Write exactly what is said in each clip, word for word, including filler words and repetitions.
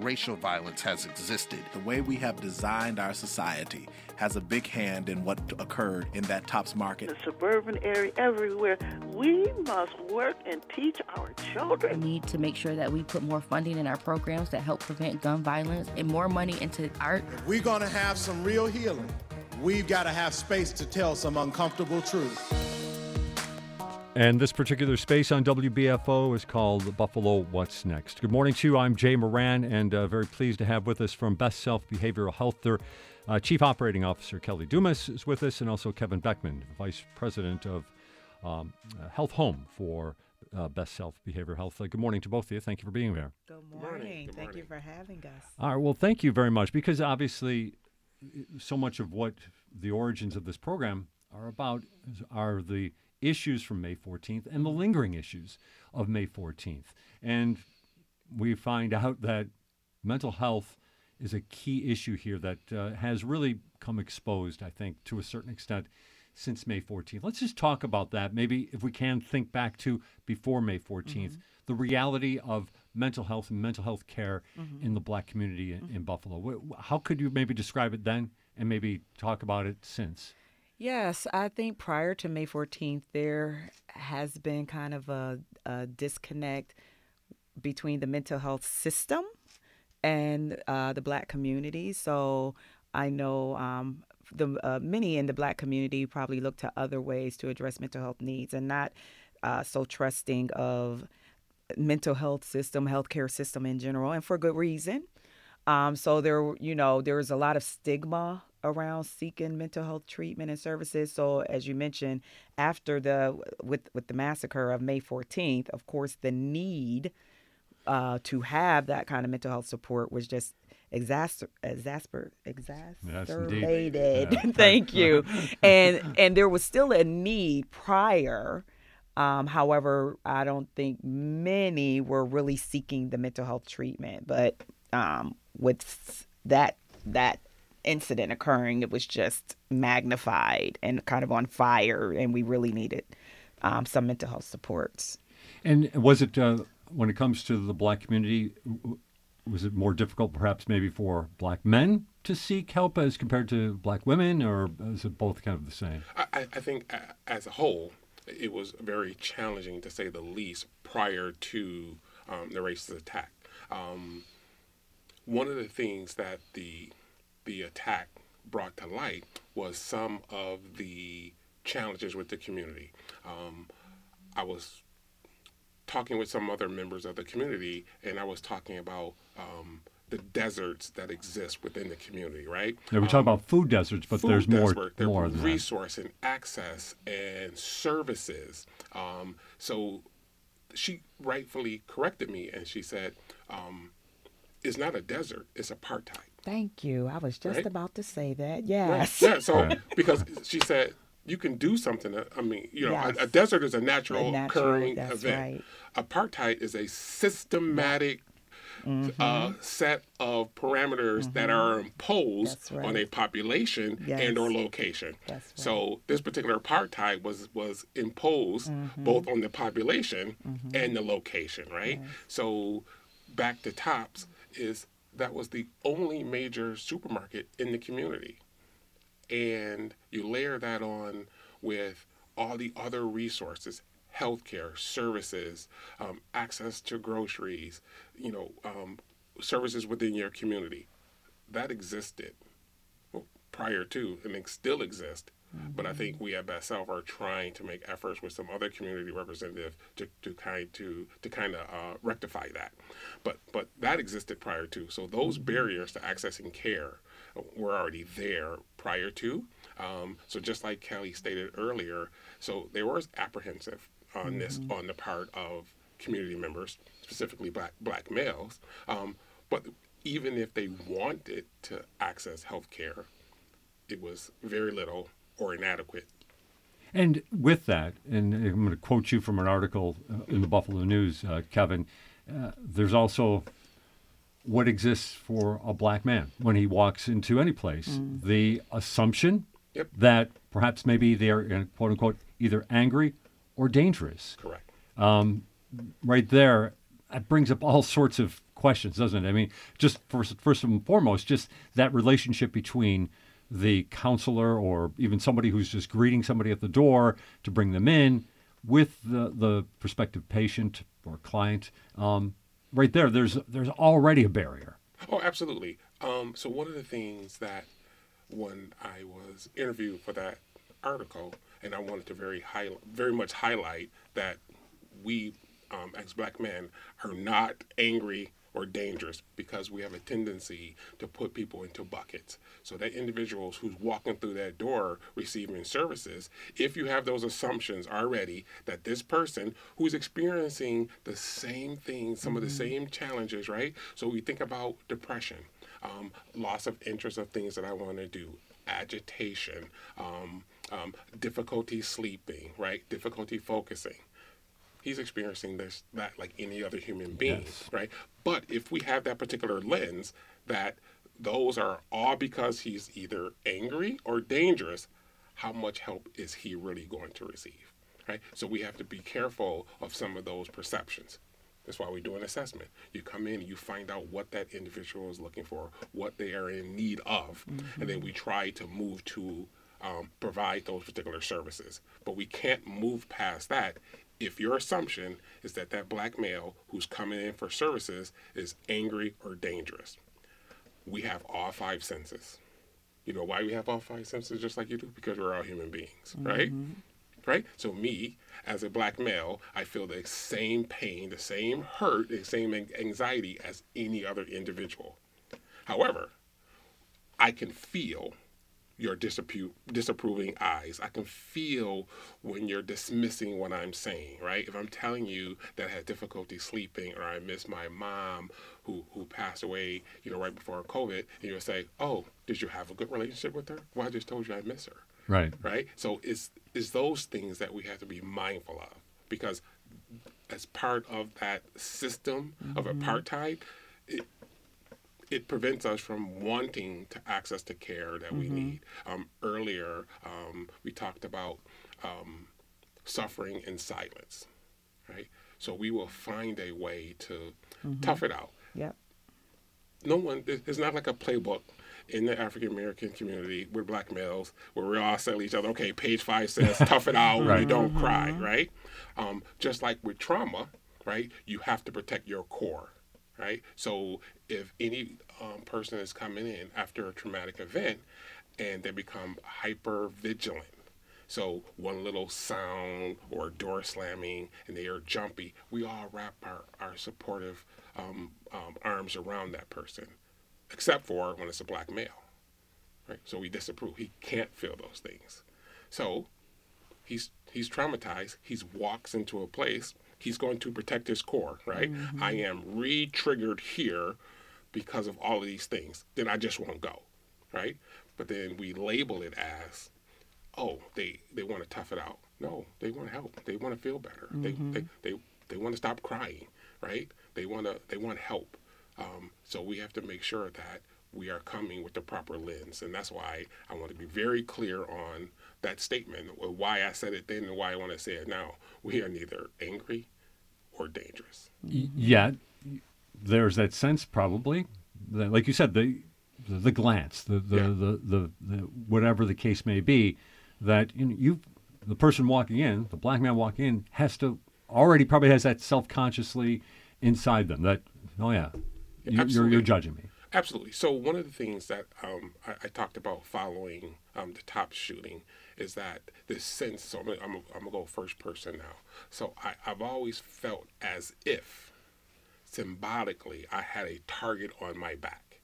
racial violence has existed. The way we have designed our society has a big hand in what occurred in that Tops Market. The suburban area, everywhere, we must work and teach our children. We need to make sure that we put more funding in our programs that help prevent gun violence and more money into art. If we're going to have some real healing, we've got to have space to tell some uncomfortable truth. And this particular space on W B F O is called Buffalo What's Next. Good morning to you. I'm Jay Moran, and uh, very pleased to have with us from Best Self Behavioral Health, their uh, Chief Operating Officer Kelly Dumas is with us, and also Kevin Beckman, Vice President of um, uh, Health Home for uh, Best Self Behavioral Health. Uh, good morning to both of you. Thank you for being there. Good morning. Good morning. Good morning. Thank you for having us. All right. Well, thank you very much, because obviously so much of what the origins of this program are about are the issues from May fourteenth and the lingering issues of May fourteenth. And we find out that mental health is a key issue here that uh, has really come exposed, I think, to a certain extent since May fourteenth. Let's just talk about that. Maybe if we can think back to before May fourteenth, mm-hmm. the reality of mental health and mental health care mm-hmm. in the Black community in, mm-hmm. in Buffalo. How could you maybe describe it then and maybe talk about it since? Yes, I think prior to May fourteenth, there has been kind of a, a disconnect between the mental health system and uh, the Black community. So I know um, the uh, many in the Black community probably look to other ways to address mental health needs and not uh, so trusting of mental health system, healthcare system in general, and for good reason. Um, so there, you know, there is a lot of stigma around seeking mental health treatment and services. So as you mentioned, after the with with the massacre of May fourteenth, of course, the need uh, to have that kind of mental health support was just exasper exasper exacerbated. Yes, yeah. Thank you. and and there was still a need prior. Um, however, I don't think many were really seeking the mental health treatment. But um, with that that. incident occurring, it was just magnified and kind of on fire, and we really needed um, some mental health supports. And was it, uh, when it comes to the Black community, was it more difficult perhaps maybe for Black men to seek help as compared to Black women, or is it both kind of the same? I, I think as a whole, it was very challenging to say the least prior to um, the racist attack. Um, one of the things that the the attack brought to light was some of the challenges with the community. Um, I was talking with some other members of the community, and I was talking about um, the deserts that exist within the community, right? Yeah, we talk um, about food deserts, but food there's desert, more, there's more than resource that. And access and services. Um, so she rightfully corrected me, and she said, um, it's not a desert, it's apartheid. Thank you. I was just right? about to say that. Yes. Right. Yeah. So because she said you can do something. That, I mean, you know, yes. a, a desert is a natural, a natural occurring event. Right. Apartheid is a systematic mm-hmm. uh, set of parameters mm-hmm. that are imposed right. on a population yes. and or location. Right. So this particular apartheid was was imposed mm-hmm. both on the population mm-hmm. and the location. Right. Yes. So back to Tops is. That was the only major supermarket in the community. And you layer that on with all the other resources, healthcare, services, um, access to groceries, you know, um, services within your community. That existed prior to, and it still exists. Mm-hmm. But I think we at Best Self are trying to make efforts with some other community representative to, to kind to to kind of uh, rectify that. But but that existed prior to. So those barriers to accessing care were already there prior to. Um, so just like Kelly stated earlier, so there was apprehensive on mm-hmm. this on the part of community members, specifically black black males. Um, but even if they wanted to access health care, it was very little. or inadequate. And with that, and I'm going to quote you from an article in the Buffalo News, uh, Kevin, uh, there's also what exists for a black man when he walks into any place. Mm. The assumption yep. that perhaps maybe they're, quote unquote, either angry or dangerous. Correct. Um, right there, that brings up all sorts of questions, doesn't it? I mean, just first, first and foremost, just that relationship between the counselor or even somebody who's just greeting somebody at the door to bring them in with the, the prospective patient or client. Um, right there, there's there's already a barrier. Oh, absolutely. Um, so one of the things that when I was interviewed for that article, and I wanted to very high, very much highlight that we um, as black men are not angry or dangerous, because we have a tendency to put people into buckets. So that individuals who's walking through that door receiving services, if you have those assumptions already that this person who's experiencing the same things, some mm-hmm. of the same challenges, right? So we think about depression, um, loss of interest of things that I want to do, agitation, um, um, difficulty sleeping, right? Difficulty focusing. He's experiencing this, that like any other human being, yes. right? But if we have that particular lens that those are all because he's either angry or dangerous, how much help is he really going to receive, right? So we have to be careful of some of those perceptions. That's why we do an assessment. You come in and you find out what that individual is looking for, what they are in need of, mm-hmm. and then we try to move to um, provide those particular services. But we can't move past that if your assumption is that that black male who's coming in for services is angry or dangerous. We have all five senses. You know why we have all five senses just like you do? Because we're all human beings, mm-hmm. right? Right? So me, as a black male, I feel the same pain, the same hurt, the same anxiety as any other individual. However, I can feel your disappro- disapproving eyes. I can feel when you're dismissing what I'm saying, right? If I'm telling you that I had difficulty sleeping or I miss my mom who, who passed away, you know, right before COVID, and you'll say, oh, did you have a good relationship with her? Well, I just told you I miss her. Right. Right? So it's, it's those things that we have to be mindful of, because as part of that system mm-hmm. of apartheid, it, it prevents us from wanting to access the care that we mm-hmm. need. Um, earlier, um, we talked about um, suffering in silence, right? So we will find a way to mm-hmm. tough it out. Yep. No one, it's not like a playbook in the African-American community with black males where we all say to each other, okay, page five says tough it out, right. You don't mm-hmm. cry, right? Um, just like with trauma, right? You have to protect your core, right? So if any um, person is coming in after a traumatic event and they become hyper vigilant, so one little sound or door slamming and they are jumpy, we all wrap our, our supportive um, um, arms around that person, except for when it's a black male, right? So we disapprove. He can't feel those things. So he's, he's traumatized. He walks into a place. He's going to protect his core, right? Mm-hmm. I am re-triggered here because of all of these things. Then I just won't go, right? But then we label it as, oh, they, they want to tough it out. No, they want help. They want to feel better. Mm-hmm. They, they they they want to stop crying, right? They want to they want help. Um, so we have to make sure that we are coming with the proper lens, and that's why I want to be very clear on that statement, why I said it then and why I want to say it now. We are neither angry or dangerous. Yet, there's that sense probably, that, like you said, the the, the glance, the the, yeah. the, the the whatever the case may be, that you, know, you, the person walking in, the black man walking in, has to already probably has that self-consciously inside them that, oh yeah, you, you're, you're judging me. Absolutely. So one of the things that um, I, I talked about following um, the Tops shooting is that this sense, so I'm, I'm, I'm going to go first person now. So I, I've always felt as if symbolically I had a target on my back.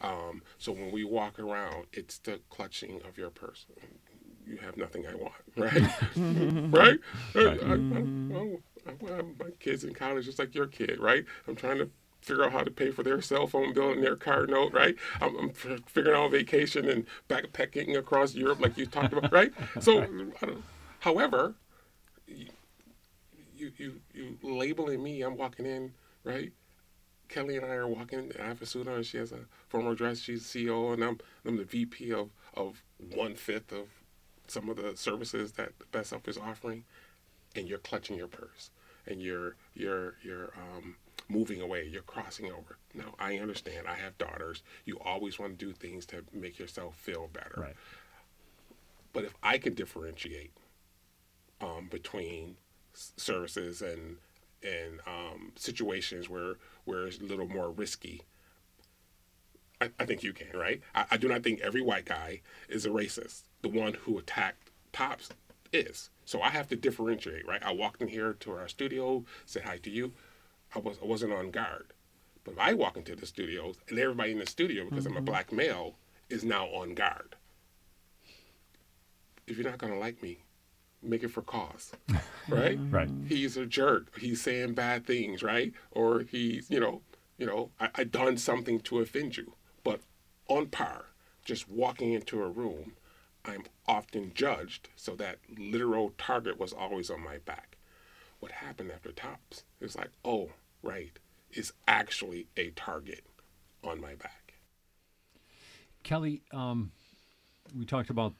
Um, so when we walk around, it's the clutching of your person. You have nothing I want, right? right? right. I, I, I, I, I, my kid's in college just like your kid, right? I'm trying to figure out how to pay for their cell phone bill and their car note, right? I'm, I'm figuring out vacation and backpacking across Europe like you talked about, right? So, I don't, however, you, you, you labeling me, I'm walking in, right? Kelly and I are walking, I have a suit on, she has a formal dress, she's the C E O, and I'm, I'm the V P of, of one-fifth of some of the services that Best Self is offering, and you're clutching your purse, and you're, you're, you're um, moving away, you're crossing over. Now, I understand, I have daughters, you always want to do things to make yourself feel better. Right. But if I can differentiate um, between services and and um, situations where, where it's a little more risky, I, I think you can, right? I, I do not think every white guy is a racist. The one who attacked Tops is. So I have to differentiate, right? I walked in here to our studio, said hi to you. I, was, I wasn't on guard. But if I walk into the studios, and everybody in the studio, because mm-hmm. I'm a black male, is now on guard. If you're not gonna like me, make it for cause, right? Right. He's a jerk. He's saying bad things, right? Or he's, you know, you know, I, I done something to offend you. But on par, just walking into a room, I'm often judged. So that literal target was always on my back. What happened after Tops? It was like, oh, right, it's actually a target on my back. Kelly, um, we talked about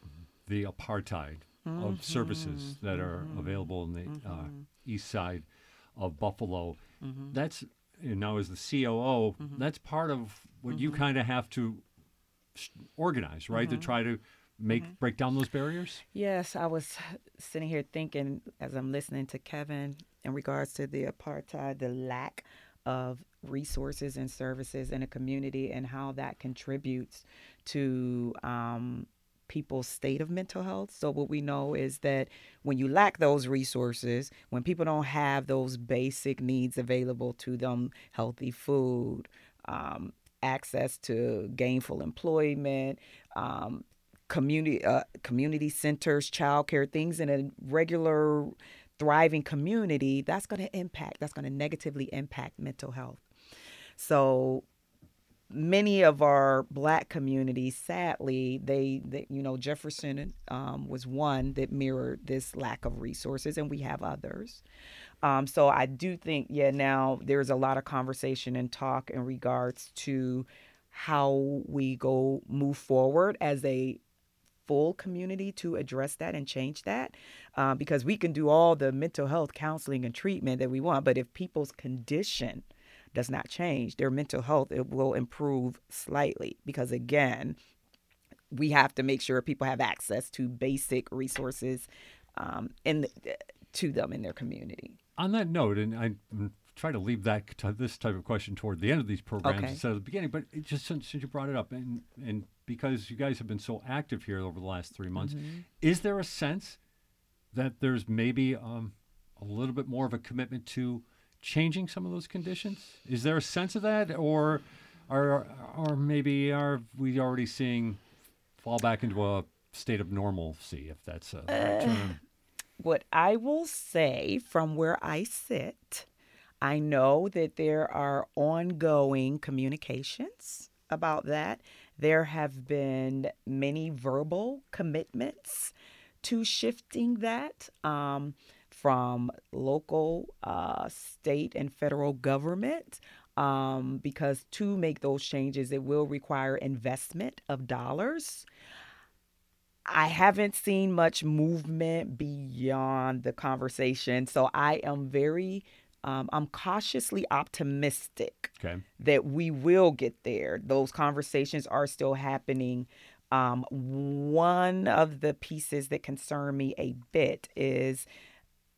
the apartheid Mm-hmm. of services that are mm-hmm. available in the mm-hmm. uh, east side of Buffalo. Mm-hmm. That's, you know, as the C O O, mm-hmm. that's part of what mm-hmm. you kind of have to organize, right, mm-hmm. to try to make mm-hmm. break down those barriers? Yes, I was sitting here thinking as I'm listening to Kevin in regards to the apartheid, the lack of resources and services in a community and how that contributes to um, people's state of mental health. So what we know is that when you lack those resources, when people don't have those basic needs available to them, healthy food, um, access to gainful employment, um, community uh, community centers, childcare, things in a regular, thriving community, that's going to impact, that's going to negatively impact mental health. So many of our black communities, sadly, they, they you know, Jefferson um, was one that mirrored this lack of resources, and we have others. Um, so I do think, yeah, now there's a lot of conversation and talk in regards to how we go move forward as a full community to address that and change that, uh, because we can do all the mental health counseling and treatment that we want, but if people's condition does not change, their mental health, it will improve slightly, because again, we have to make sure people have access to basic resources um, in the, to them in their community. On that note, and I try to leave that to this type of question toward the end of these programs okay. instead of the beginning, but it just since, since you brought it up, and, and because you guys have been so active here over the last three months, mm-hmm. is there a sense that there's maybe um, a little bit more of a commitment to changing some of those conditions? Is there a sense of that, or are or maybe are we already seeing fall back into a state of normalcy, if that's a uh, term? What I will say from where I sit, I know that there are ongoing communications about that. There have been many verbal commitments to shifting that. Um, from local, uh, state, and federal government, um, because to make those changes, it will require investment of dollars. I haven't seen much movement beyond the conversation, so I am very, um, I'm cautiously optimistic okay. that we will get there. Those conversations are still happening. Um, one of the pieces that concern me a bit is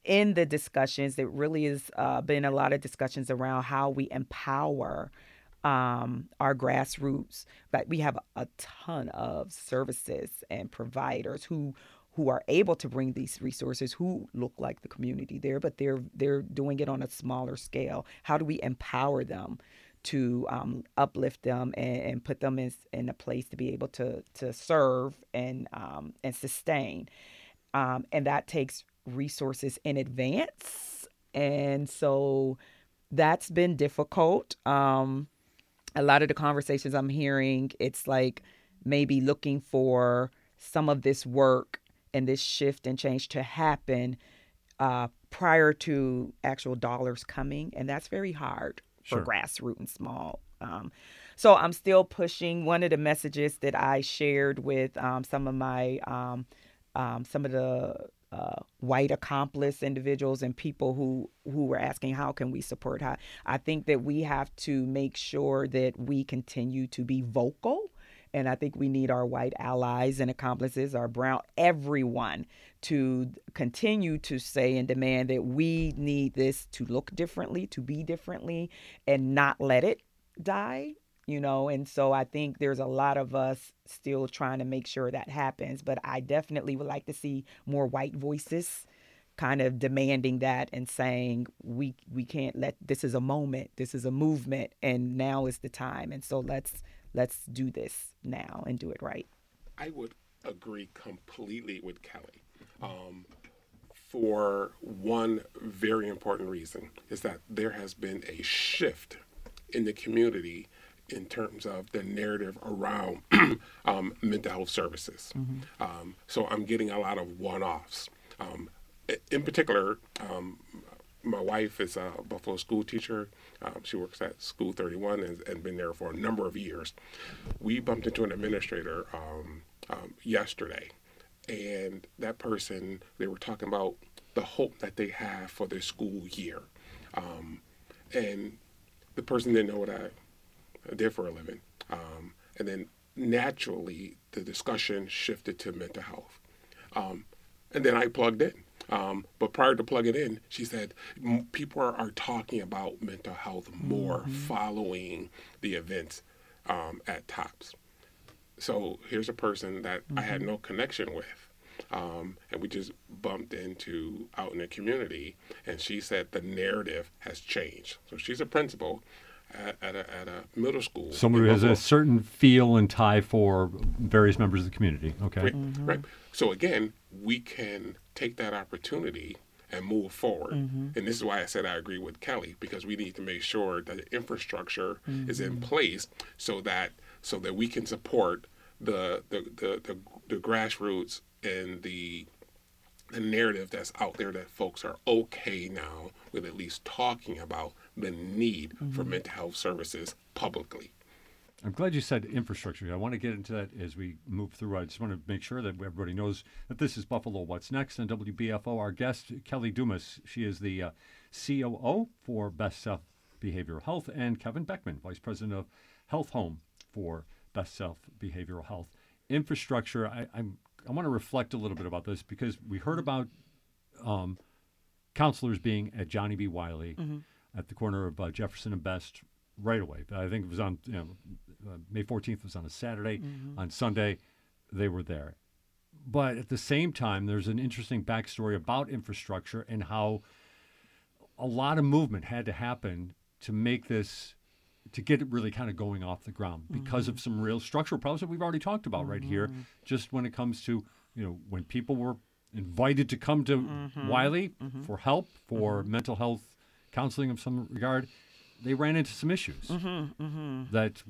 in the discussions, there really has uh, been a lot of discussions around how we empower um, our grassroots. But we have a ton of services and providers who who are able to bring these resources, who look like the community there, but they're they're doing it on a smaller scale. How do we empower them to um, uplift them and, and put them in in a place to be able to to serve and um, and sustain? Um, and that takes resources in advance. And so that's been difficult. Um, a lot of the conversations I'm hearing, it's like maybe looking for some of this work and this shift and change to happen uh, prior to actual dollars coming. And that's very hard for sure. Grassroots and small. Um, so I'm still pushing. One of the messages that I shared with um, some of my, um, um, some of the uh, white accomplice individuals and people who, who were asking, how can we support? How? I think that we have to make sure that we continue to be vocal. And I think we need our white allies and accomplices, our brown, everyone to continue to say and demand that we need this to look differently, to be differently, and not let it die, you know. And so I think there's a lot of us still trying to make sure that happens. But I definitely would like to see more white voices kind of demanding that and saying we we can't let this is a moment, this is a movement, and now is the time. And so let's let's do this now and do it right. I would agree completely with Kelly um, for one very important reason is that there has been a shift in the community in terms of the narrative around um, mental health services. Mm-hmm. Um, so I'm getting a lot of one-offs. Um, in particular, um, my wife is a Buffalo school teacher. Um, she works at School thirty-one and, and been there for a number of years. We bumped into an administrator um, um, yesterday, and that person, they were talking about the hope that they have for their school year. Um, and the person didn't know what I did for a living. Um, and then naturally, the discussion shifted to mental health. Um, and then I plugged in. Um, but prior to plugging in, she said, m- people are, are talking about mental health more mm-hmm. following the events um, at Tops. So here's a person that mm-hmm. I had no connection with, um, and we just bumped into out in the community, and she said the narrative has changed. So she's a principal at, at, a, at a middle school. Someone who has a certain feel and tie for various members of the community. Okay. Right. Mm-hmm. Right. So again, we can take that opportunity and move forward. Mm-hmm. And this is why I said I agree with Kelly, because we need to make sure that the infrastructure mm-hmm. is in place so that so that we can support the the, the, the, the grassroots and the, the narrative that's out there that folks are okay now with at least talking about the need mm-hmm. for mental health services publicly. I'm glad you said infrastructure. I want to get into that as we move through. I just want to make sure that everybody knows that this is Buffalo What's Next and W B F O. Our guest, Kelly Dumas, she is the uh, C O O for Best Self Behavioral Health, and Kevin Beckman, Vice President of Health Home for Best Self Behavioral Health. Infrastructure, I, I'm, I want to reflect a little bit about this because we heard about um, counselors being at Johnny B. Wiley mm-hmm. at the corner of uh, Jefferson and Best right away. I think it was on, you know, Uh, May fourteenth was on a Saturday. Mm-hmm. On Sunday, they were there. But at the same time, there's an interesting backstory about infrastructure and how a lot of movement had to happen to make this, to get it really kind of going off the ground because mm-hmm. of some real structural problems that we've already talked about mm-hmm. right here. Just when it comes to, you know, when people were invited to come to mm-hmm. Wiley mm-hmm. for help, for mm-hmm. mental health counseling of some regard, they ran into some issues mm-hmm. Mm-hmm. that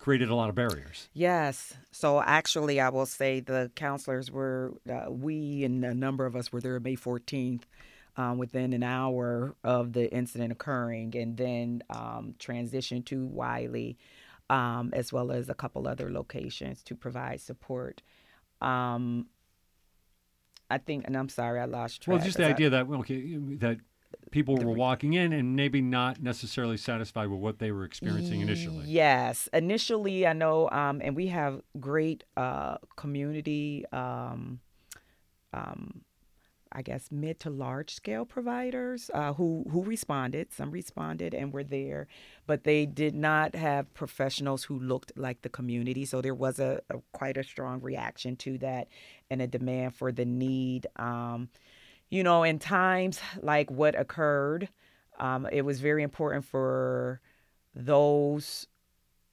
created a lot of barriers. Yes. So actually, I will say the counselors were, uh, we and a number of us were there May fourteenth um, within an hour of the incident occurring, and then um, transitioned to Wiley um, as well as a couple other locations to provide support. Um, I think, and I'm sorry, I lost track. Well, just the idea I, that, okay, that people were walking in and maybe not necessarily satisfied with what they were experiencing initially. Yes. Initially, I know, um, and we have great uh, community, um, um, I guess, mid to large scale providers uh, who, who responded. Some responded and were there, but they did not have professionals who looked like the community. So there was a, a quite a strong reaction to that and a demand for the need. Um You know, in times like what occurred, um, it was very important for those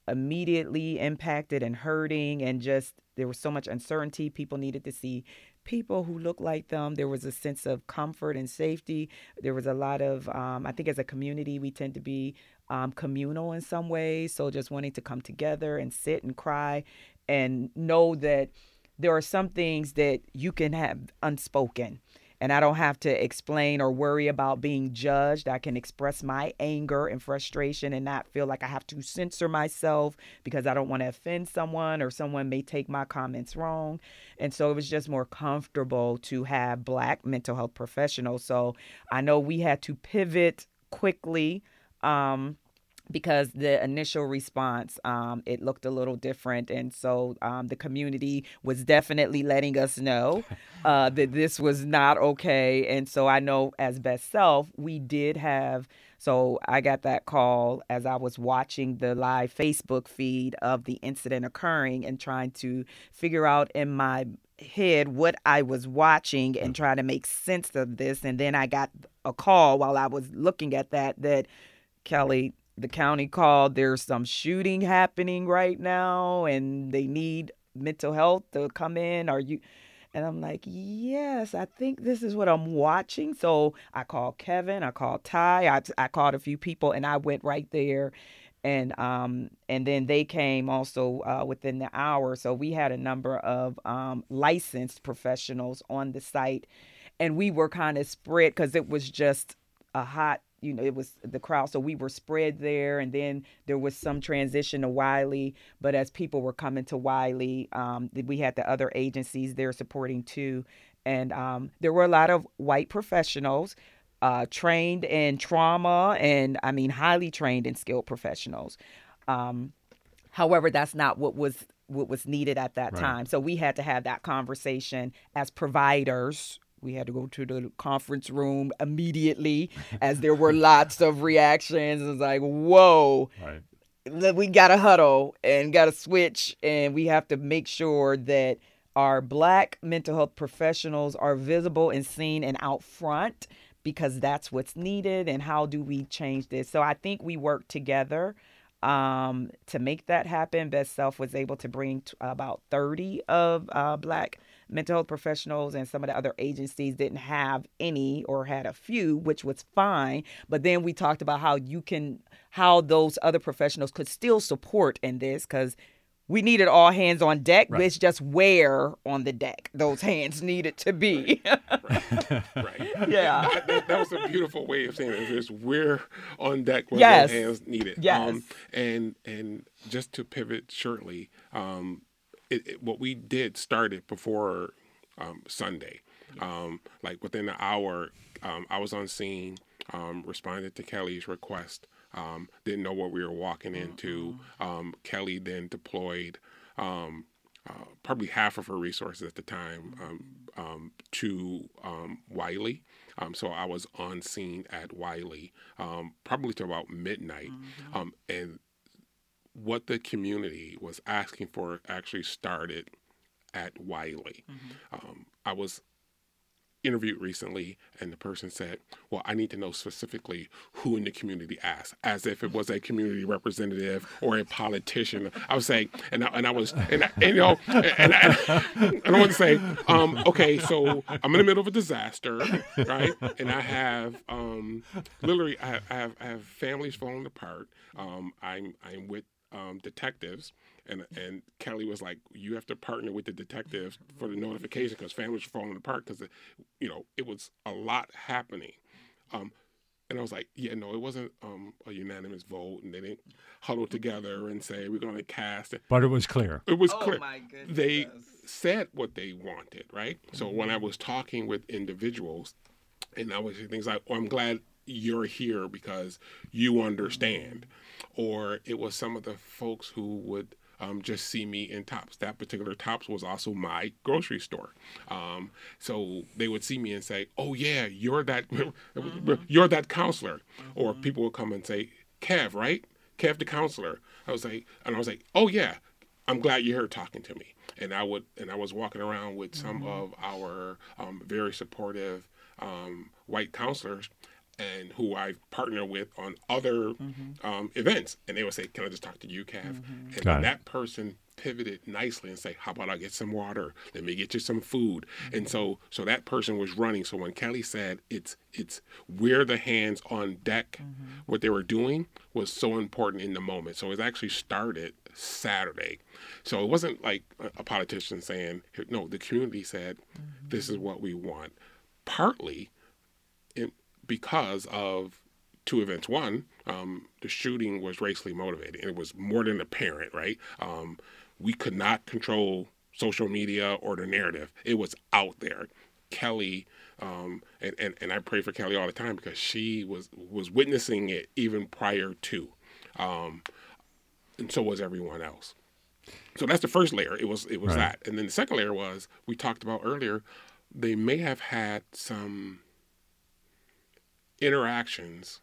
immediately impacted and hurting, and just there was so much uncertainty. People needed to see people who looked like them. There was a sense of comfort and safety. There was a lot of, um, I think as a community, we tend to be um, communal in some ways. So just wanting to come together and sit and cry and know that there are some things that you can have unspoken. And I don't have to explain or worry about being judged. I can express my anger and frustration and not feel like I have to censor myself because I don't want to offend someone or someone may take my comments wrong. And so it was just more comfortable to have Black mental health professionals. So I know we had to pivot quickly um, because the initial response, um, it looked a little different. And so um, the community was definitely letting us know uh, that this was not okay. And so I know as Best Self, we did have, so I got that call as I was watching the live Facebook feed of the incident occurring and trying to figure out in my head what I was watching and trying to make sense of this. And then I got a call while I was looking at that, that Kelly, the county called, there's some shooting happening right now and they need mental health to come in. Are you? And I'm like, yes, I think this is what I'm watching. So I called Kevin, I called Ty, I, I called a few people and I went right there. And um, and then they came also uh, within the hour. So we had a number of um, licensed professionals on the site and we were kind of spread because it was just a hot, you know, it was the crowd. So we were spread there. And then there was some transition to Wiley. But as people were coming to Wiley, um, we had the other agencies there supporting too. And um, there were a lot of white professionals uh, trained in trauma and, I mean, highly trained and skilled professionals. Um, however, that's not what was what was needed at that right. time. So we had to have that conversation as providers. We had to go to the conference room immediately as there were lots of reactions. It was like, whoa, right. we got to huddle and got to switch. And we have to make sure that our Black mental health professionals are visible and seen and out front because that's what's needed. And how do we change this? So I think we work together um, to make that happen. Best Self was able to bring t- about thirty of uh, Black mental health professionals, and some of the other agencies didn't have any or had a few, which was fine. But then we talked about how you can, how those other professionals could still support in this because we needed all hands on deck, right. which just where on the deck those hands needed to be. Right. right. Yeah. That, that, that was a beautiful way of saying it. It's where on deck where yes. those hands needed. Yes. Um, and, and just to pivot shortly, um, It, it, what we did started before um, Sunday. Um, like within an hour, um, I was on scene, um, responded to Kelly's request, um, didn't know what we were walking into. Um, Kelly then deployed um, uh, probably half of her resources at the time um, um, to um, Wiley. Um, so I was on scene at Wiley um, probably to about midnight. Um, and what the community was asking for actually started at Wiley. Mm-hmm. Um, I was interviewed recently and the person said, well, I need to know specifically who in the community asked, as if it was a community representative or a politician. I was saying, and I, and I was, and, I, and you know, and I, and I want to say, um, okay, so I'm in the middle of a disaster, right? And I have, um, literally, I have, I have families falling apart. Um, I'm, I'm with um, detectives. And and Kelly was like, you have to partner with the detectives for the notification because families are falling apart because, you know, it was a lot happening. Um, and I was like, yeah, no, it wasn't um, a unanimous vote and they didn't huddle together and say we're going to cast it. But it was clear. It was oh clear. My goodness. They said what they wanted, right? Mm-hmm. So when I was talking with individuals and I was saying things like, oh, I'm glad you're here because you understand. Mm-hmm. Or it was some of the folks who would Um, just see me in Tops. That particular Tops was also my grocery store. Um, so they would see me and say, "Oh yeah, you're that, mm-hmm. you're that counselor." Mm-hmm. Or people would come and say, "Kev, right? Kev, the counselor." I was like, and I was like, "Oh yeah, I'm glad you're here talking to me." And I would, and I was walking around with some mm-hmm. of our um, very supportive um, white counselors, and who I partner with on other mm-hmm. um, events. And they would say, can I just talk to you, Cav? Mm-hmm. And then that person pivoted nicely and say, how about I get some water? Let me get you some food. Mm-hmm. And so so that person was running. So when Kelly said it's it's we're the hands on deck, mm-hmm. what they were doing was so important in the moment. So it actually started Saturday. So it wasn't like a politician saying, no, the community said, mm-hmm. this is what we want. Partly it, because of two events. One, um, the shooting was racially motivated, and it was more than apparent, right? Um, we could not control social media or the narrative. It was out there. Kelly, um, and, and, and I pray for Kelly all the time because she was, was witnessing it even prior to, um, and so was everyone else. So that's the first layer. It was, it was right. that. And then the second layer was, we talked about earlier, they may have had some interactions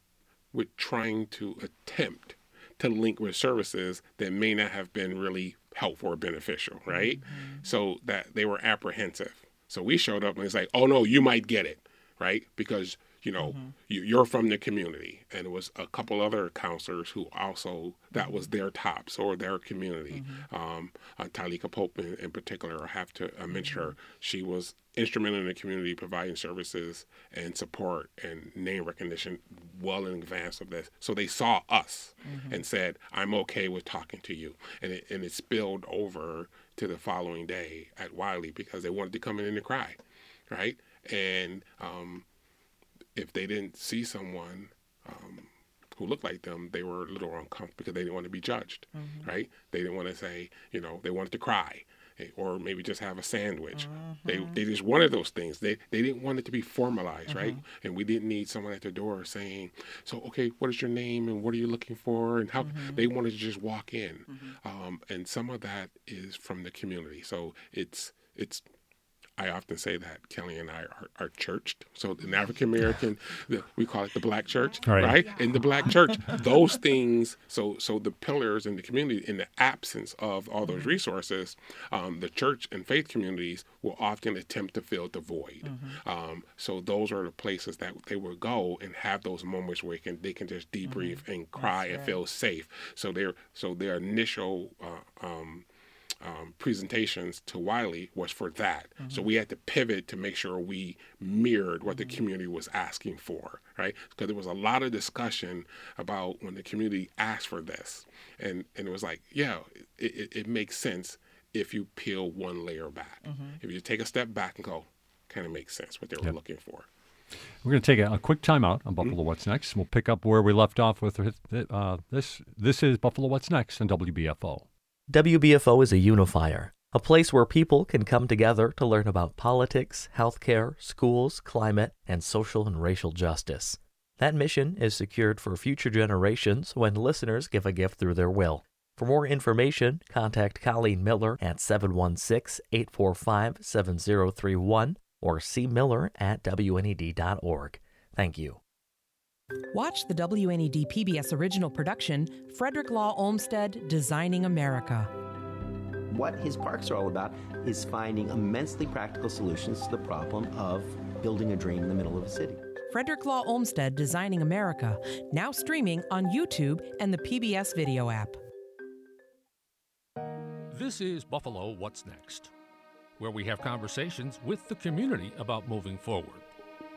with trying to attempt to link with services that may not have been really helpful or beneficial, right? Mm-hmm. So that they were apprehensive. So we showed up and it's like, oh no, you might get it, right? Because, you know, mm-hmm. you, you're from the community. And it was a couple other counselors who also, that was their Tops or their community. Mm-hmm. Um, uh, Talika Pope in, in particular, I have to uh, mention her. She was instrumental in the community providing services and support and name recognition well in advance of this. So they saw us mm-hmm. and said, I'm okay with talking to you. And it, and it spilled over to the following day at Wiley because they wanted to come in and cry, right? And um, if they didn't see someone um, who looked like them, they were a little uncomfortable because they didn't want to be judged, mm-hmm. right? They didn't want to say, you know, they wanted to cry. Or maybe just have a sandwich. Mm-hmm. They they just wanted those things. They they didn't want it to be formalized, mm-hmm. right? And we didn't need someone at the door saying, so, okay, what is your name and what are you looking for? And how mm-hmm. they wanted to just walk in. Mm-hmm. Um, and some of that is from the community. So it's, it's I often say that Kelly and I are, are churched. So the African-American, the, we call it the black church, right? right? Yeah. In the black church, those things, so so the pillars in the community, in the absence of all those resources, um, the church and faith communities will often attempt to fill the void. Mm-hmm. Um, so those are the places that they will go and have those moments where they can, they can just debrief mm-hmm. and cry That's and right. feel safe. So, so their initial... Uh, um, Um, presentations to Wiley was for that. Mm-hmm. So we had to pivot to make sure we mirrored what mm-hmm. the community was asking for, right? Because there was a lot of discussion about when the community asked for this. And, and it was like, yeah, it, it, it makes sense if you peel one layer back. Mm-hmm. If you take a step back and go, kind of makes sense what they were yep. looking for. We're going to take a, a quick time out on Buffalo mm-hmm. What's Next. We'll pick up where we left off with uh, this. This is Buffalo What's Next on W B F O. W B F O is a unifier, a place where people can come together to learn about politics, healthcare, schools, climate, and social and racial justice. That mission is secured for future generations when listeners give a gift through their will. For more information, contact Colleen Miller at seven one six, eight four five, seven zero three one or cmiller at W N E D dot org. Thank you. Watch the W N E D P B S original production, Frederick Law Olmsted, Designing America. What his parks are all about is finding immensely practical solutions to the problem of building a dream in the middle of a city. Frederick Law Olmsted, Designing America, now streaming on YouTube and the P B S video app. This is Buffalo What's Next, where we have conversations with the community about moving forward.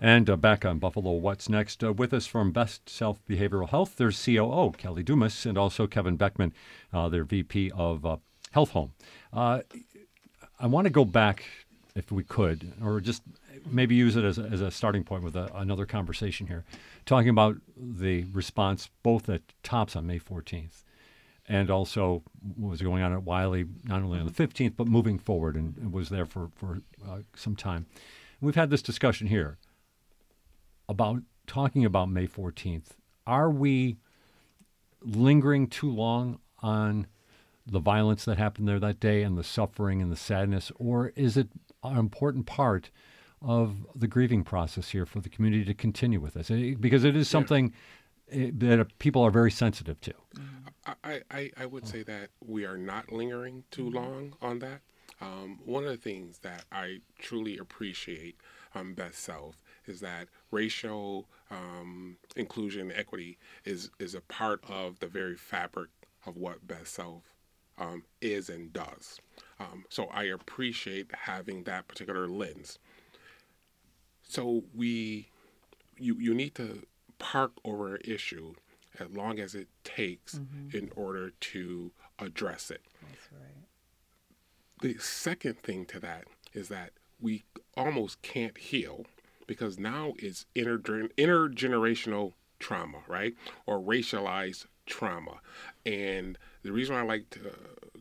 And uh, back on Buffalo What's Next, uh, with us from Best Self Behavioral Health, there's C O O Kelly Dumas and also Kevin Beckman, uh, their V P of uh, Health Home. Uh, I want to go back, if we could, or just maybe use it as a, as a starting point with a, another conversation here, talking about the response both at Tops on May fourteenth and also what was going on at Wiley, not only on the fifteenth, but moving forward, and, and was there for, for uh, some time. We've had this discussion here about talking about May fourteenth. Are we lingering too long on the violence that happened there that day and the suffering and the sadness, or is it an important part of the grieving process here for the community to continue with this? Because it is something that people are very sensitive to. I, I, I would say that we are not lingering too long on that. Um, one of the things that I truly appreciate on Best Self is that racial um, inclusion, equity is, is a part of the very fabric of what Best Self um, is and does. Um, so I appreciate having that particular lens. So we, you, you need to park over an issue as long as it takes mm-hmm. in order to address it. That's right. The second thing to that is that we almost can't heal because now it's intergener- intergenerational trauma, right? Or racialized trauma. And the reason I liked uh,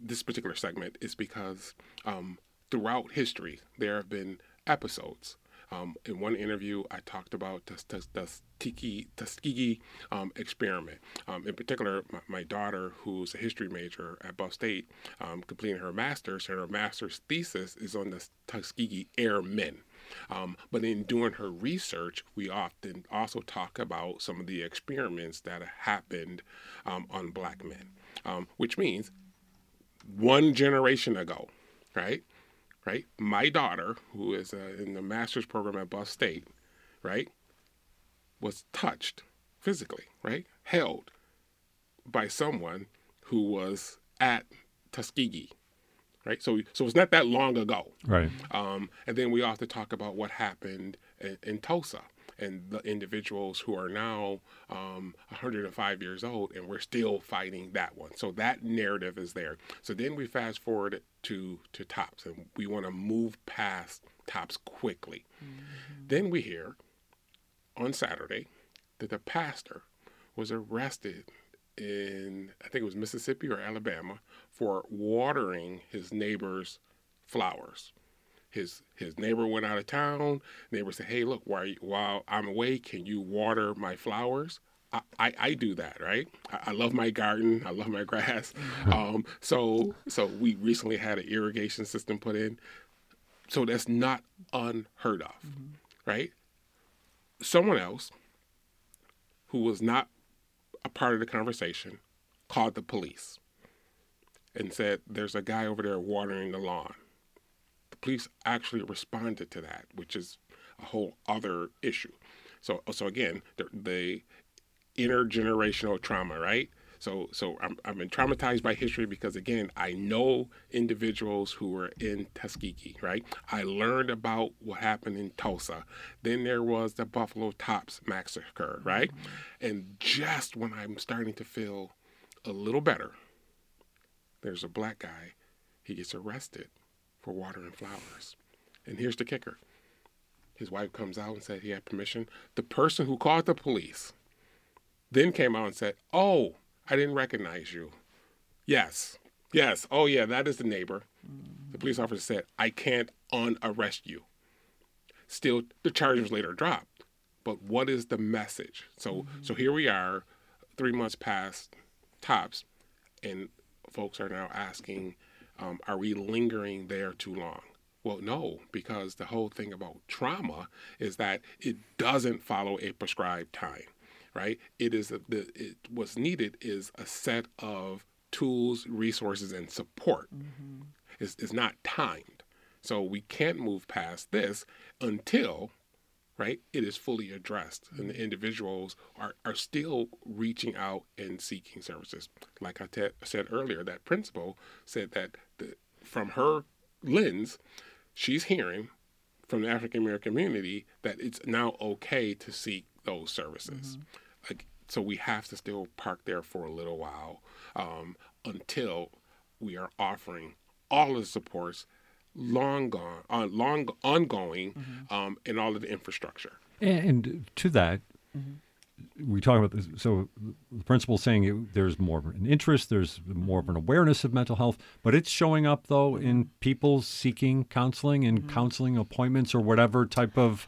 this particular segment is because um, throughout history, there have been episodes. Um, in one interview, I talked about the Tuskegee um, experiment. Um, in particular, my, my daughter, who's a history major at Buff State, um, completing her master's, and her master's thesis is on the Tuskegee Airmen. Um, but in doing her research, we often also talk about some of the experiments that happened um, on black men, um, which means one generation ago, right? Right, my daughter, who is uh, in the master's program at Buff State, right, was touched physically, right, held by someone who was at Tuskegee, right. So, so it's not that long ago, right. Um, and then we also talk about what happened in, in Tulsa and the individuals who are now um, one hundred five years old, and we're still fighting that one. So that narrative is there. So then we fast forward to to Tops, and we want to move past Tops quickly. Mm-hmm. Then we hear on Saturday that the pastor was arrested in, I think it was Mississippi or Alabama, for watering his neighbor's flowers. His his neighbor went out of town. Neighbor said, "Hey, look, while, while I'm away, can you water my flowers?" I, I, I do that, right? I, I love my garden. I love my grass. Um, so so we recently had an irrigation system put in. So that's not unheard of, mm-hmm. right? Someone else who was not a part of the conversation called the police and said, "There's a guy over there watering the lawn." The police actually responded to that, which is a whole other issue. So so again, the... the intergenerational trauma, right? So, so I'm, I've been traumatized by history because, again, I know individuals who were in Tuskegee, right? I learned about what happened in Tulsa. Then there was the Buffalo Tops massacre, right? Mm-hmm. And just when I'm starting to feel a little better, there's a black guy. He gets arrested for watering flowers. And here's the kicker. His wife comes out and said he had permission. The person who called the police then came out and said, "Oh, I didn't recognize you. Yes, yes, oh yeah, that is the neighbor." Mm-hmm. The police officer said, "I can't unarrest you." Still, the charges later dropped. But what is the message? So mm-hmm. so here we are, three months past Tops, and folks are now asking, um, are we lingering there too long? Well, no, because the whole thing about trauma is that it doesn't follow a prescribed time. Right? It is a, the, it, what's needed is a set of tools, resources, and support. Mm-hmm. It's, it's not timed. So we can't move past this until, right, it is fully addressed. Mm-hmm. And the individuals are, are still reaching out and seeking services. Like I te- said earlier, that principal said that the, from her lens, she's hearing from the African-American community that it's now okay to seek those services. Mm-hmm. Like, so we have to still park there for a little while um, until we are offering all of the supports, long gone, uh, long ongoing, mm-hmm. um, and all of the infrastructure. And, and to that, mm-hmm. we talk about this. So the principal saying it, there's more of an interest, there's more of an awareness of mental health, but it's showing up though in people seeking counseling and mm-hmm. counseling appointments or whatever type of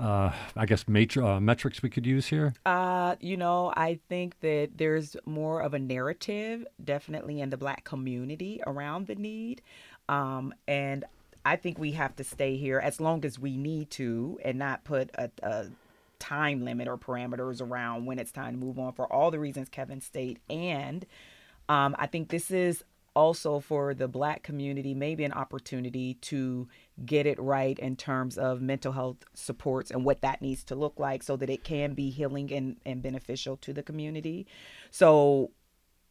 uh, I guess, matri- uh, metrics we could use here? Uh, you know, I think that there's more of a narrative, definitely in the Black community, around the need. Um, and I think we have to stay here as long as we need to and not put a, a time limit or parameters around when it's time to move on, for all the reasons Kevin stated. And um, I think this is also for the Black community, maybe an opportunity to get it right in terms of mental health supports and what that needs to look like so that it can be healing and, and beneficial to the community. So,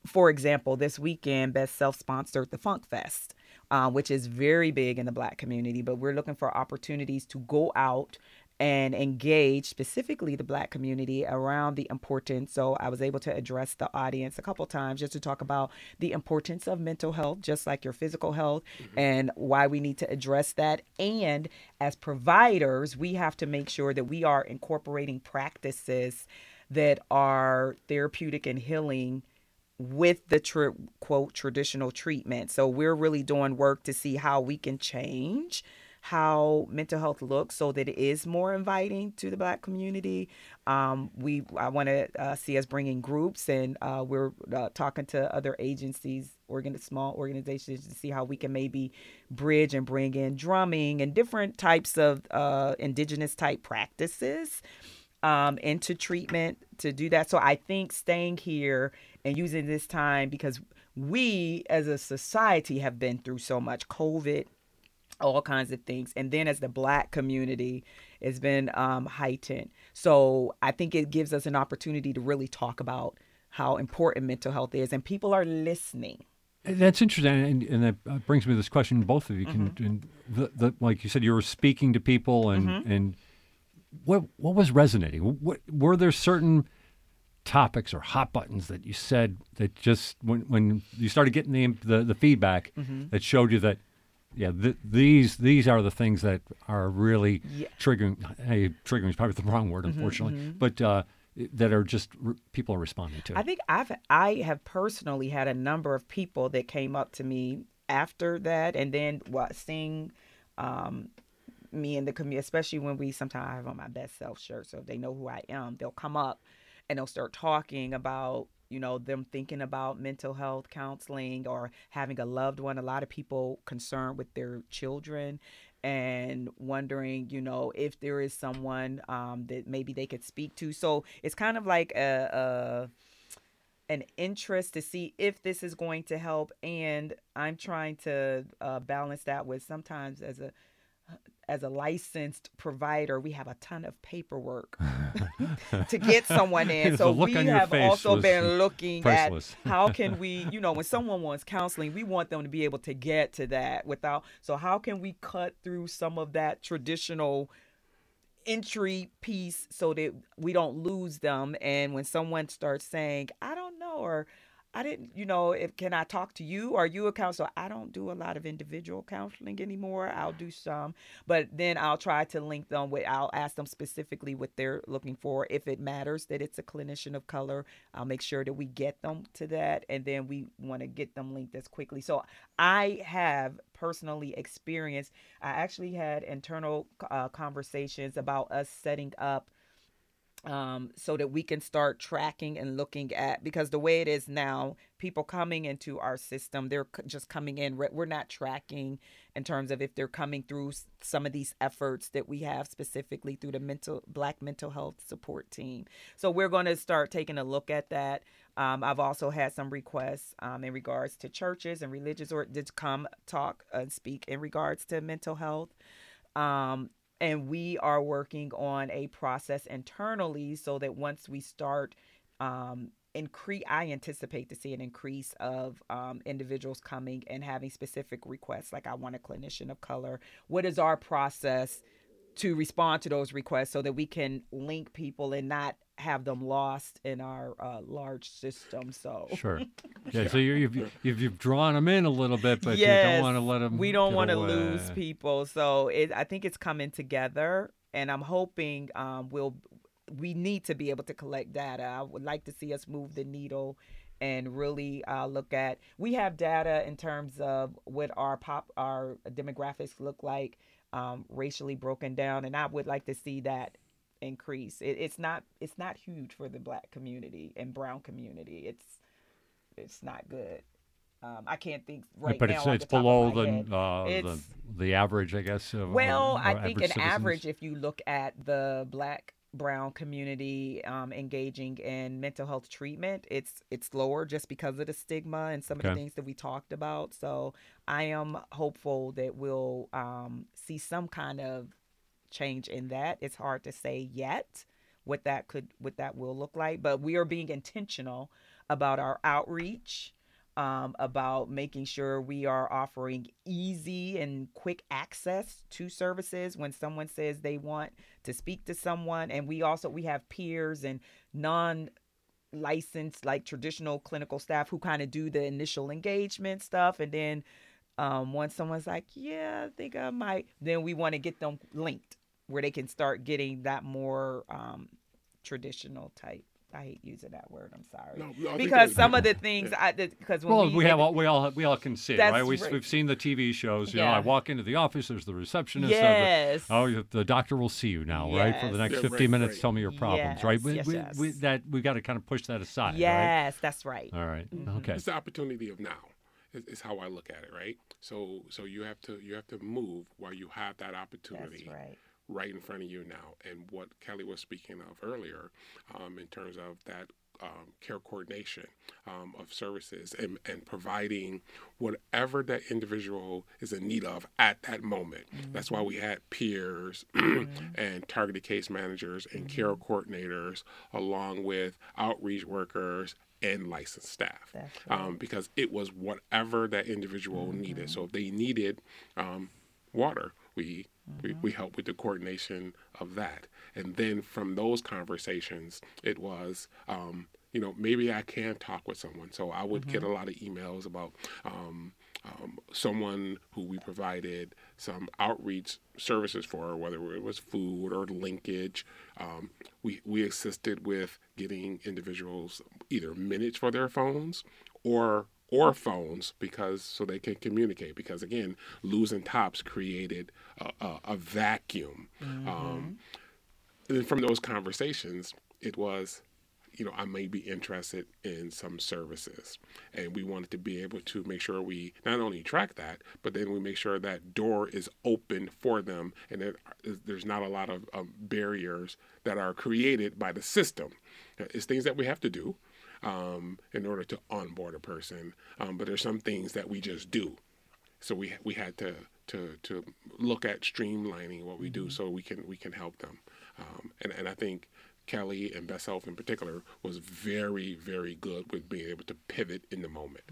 for example, this weekend, Best Self sponsored the Funk Fest, uh, which is very big in the Black community, but we're looking for opportunities to go out and engage specifically the Black community around the importance. So I was able to address the audience a couple times just to talk about the importance of mental health, just like your physical health, mm-hmm. and why we need to address that. And as providers, we have to make sure that we are incorporating practices that are therapeutic and healing with the, tra- quote, traditional treatment. So we're really doing work to see how we can change how mental health looks so that it is more inviting to the Black community. Um, we I want to uh, see us bringing groups, and uh, we're uh, talking to other agencies, organ- small organizations, to see how we can maybe bridge and bring in drumming and different types of uh, indigenous type practices um, into treatment to do that. So I think staying here and using this time, because we as a society have been through so much, COVID, all kinds of things. And then as the Black community, it's been um, heightened. So I think it gives us an opportunity to really talk about how important mental health is. And people are listening. And that's interesting. And, and that brings me to this question, both of you. Mm-hmm. Can, and the, the, like you said, you were speaking to people and, mm-hmm. and what what was resonating? What, were there certain topics or hot buttons that you said that just, when, when you started getting the, the, the feedback mm-hmm. that showed you that, Yeah, th- these these are the things that are really yeah. triggering. Hey, triggering is probably the wrong word, unfortunately, mm-hmm. but uh, that are just re- people are responding to. I think I've I have personally had a number of people that came up to me after that, and then what, seeing um, me in the community, especially when we sometimes I have on my Best Self shirt, so if they know who I am, they'll come up and they'll start talking about, you know, them thinking about mental health counseling or having a loved one. A lot of people concerned with their children and wondering, you know, if there is someone um, that maybe they could speak to. So it's kind of like a, a an interest to see if this is going to help. And I'm trying to uh, balance that with sometimes as a As a licensed provider, we have a ton of paperwork to get someone in. So we have also been looking priceless. At how can we, you know, when someone wants counseling, we want them to be able to get to that without. So how can we cut through some of that traditional entry piece so that we don't lose them? And when someone starts saying, I don't know, or I didn't, you know, if can I talk to you? Are you a counselor? I don't do a lot of individual counseling anymore. I'll do some, but then I'll try to link them with, I'll ask them specifically what they're looking for. If it matters that it's a clinician of color, I'll make sure that we get them to that. And then we want to get them linked as quickly. So I have personally experienced, I actually had internal uh, conversations about us setting up Um, so that we can start tracking and looking at, because the way it is now, people coming into our system, they're just coming in. We're not tracking in terms of if they're coming through some of these efforts that we have specifically through the mental Black mental health support team. So we're going to start taking a look at that. Um, I've also had some requests um, in regards to churches and religious or to come talk and speak in regards to mental health. Um, And we are working on a process internally so that once we start, um, increase, I anticipate to see an increase of um, individuals coming and having specific requests, like I want a clinician of color. What is our process to respond to those requests so that we can link people and not have them lost in our uh, large system? So sure, yeah. So you're, you've you've drawn them in a little bit, but yes, you don't want to let them. We don't want to lose people. So it, I think it's coming together, and I'm hoping um, we'll we need to be able to collect data. I would like to see us move the needle and really uh, look at. We have data in terms of what our pop our demographics look like. um, racially broken down. And I would like to see that increase. It, it's not it's not huge for the Black community and Brown community. It's it's not good. Um, I can't think right yeah, but now. But it's, it's below the, uh, it's, the the average, I guess. Of, well, uh, I think an citizens. average, if you look at the Black Brown community um, engaging in mental health treatment, it's it's lower just because of the stigma and some okay. of the things that we talked about. So I am hopeful that we'll um, see some kind of change in that. It's hard to say yet what that could what that will look like, but we are being intentional about our outreach. Um, about making sure we are offering easy and quick access to services when someone says they want to speak to someone. And we also, we have peers and non-licensed, like traditional clinical staff who kind of do the initial engagement stuff. And then um, once someone's like, yeah, I think I might, then we want to get them linked where they can start getting that more um, traditional type. I hate using that word. I'm sorry. No, because some of the things, I because when well, we, we have all, we all we all can see, right? We, right? We've seen the T V shows. You yeah. know, I walk into the office. There's the receptionist. Yes. The, oh, the doctor will see you now, yes. right? For the next yeah, fifteen right, minutes, right. tell me your problems, yes. right? We, yes, we, yes. We, that we've got to kind of push that aside. Yes, right? that's right. All right. Mm-hmm. Okay. It's the opportunity of now. Is how I look at it, right? So, so you have to you have to move while you have that opportunity. That's right. Right in front of you now. And what Kelly was speaking of earlier um, in terms of that um, care coordination um, of services and, and providing whatever that individual is in need of at that moment. Mm-hmm. That's why we had peers mm-hmm. and targeted case managers and mm-hmm. care coordinators along with outreach workers and licensed staff right. um, because it was whatever that individual mm-hmm. needed. So if they needed um, water, we We, we help with the coordination of that. And then from those conversations, it was, um, you know, maybe I can talk with someone. So I would mm-hmm. get a lot of emails about um, um, someone who we provided some outreach services for, whether it was food or linkage. Um, we, we assisted with getting individuals either minutes for their phones or or phones because so they can communicate because again losing Tops created a, a, a vacuum mm-hmm. um, and then from those conversations it was you know I may be interested in some services and we wanted to be able to make sure we not only track that but then we make sure that door is open for them and that there's not a lot of um, barriers that are created by the system. It's things that we have to do Um, in order to onboard a person, um, but there's some things that we just do, so we we had to to to look at streamlining what we mm-hmm. do so we can we can help them, um, and and I think Kelly and Best Self in particular was very very good with being able to pivot in the moment.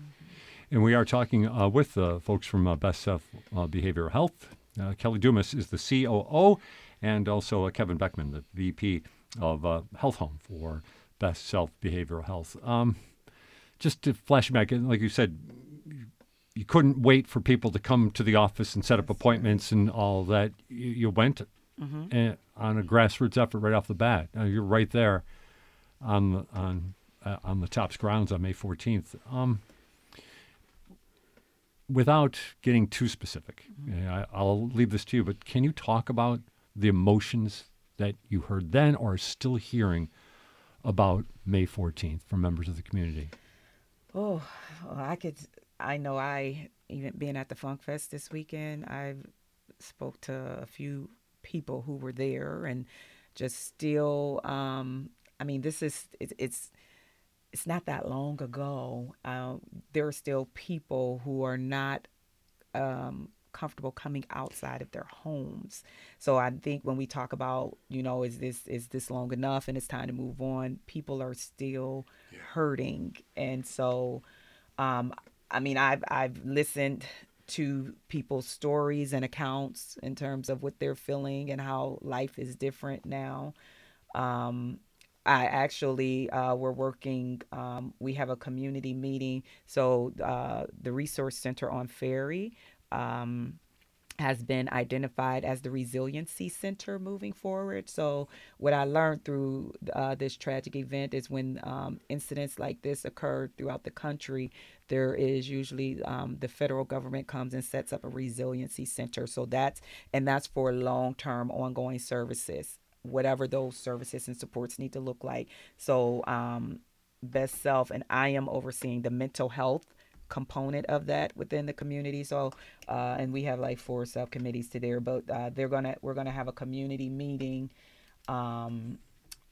And we are talking uh, with uh, folks from uh, Best Self uh, Behavioral Health. Uh, Kelly Dumas is the C O O, and also uh, Kevin Beckman, the V P of uh, Health Home for Best Self Behavioral Health. Um, just to flash back, like you said, you couldn't wait for people to come to the office and set up appointments and all that. You, you went mm-hmm. and, on a grassroots effort right off the bat. Uh, you're right there on on uh, on the Tops grounds on May fourteenth. Um, without getting too specific, mm-hmm. I, I'll leave this to you. But can you talk about the emotions that you heard then or are still hearing about May fourteenth from members of the community? Oh, I could, I know I, even being at the Funk Fest this weekend, I spoke to a few people who were there and just still, um, I mean, this is, it, it's, it's not that long ago. Uh, there are still people who are not um, comfortable coming outside of their homes. So I think when we talk about, you know, is this is this long enough and it's time to move on, people are still yeah. hurting. And so, um, I mean, I've, I've listened to people's stories and accounts in terms of what they're feeling and how life is different now. Um, I actually, uh, we're working, um, we have a community meeting. So uh, the Resource Center on Ferry, Um, has been identified as the resiliency center moving forward. So what I learned through uh, this tragic event is when um, incidents like this occur throughout the country, there is usually um, the federal government comes and sets up a resiliency center. So that's, and that's for long-term ongoing services, whatever those services and supports need to look like. So um, Best Self, and I am overseeing the mental health component of that within the community. So uh and we have like four subcommittees to there, but uh they're gonna we're gonna have a community meeting um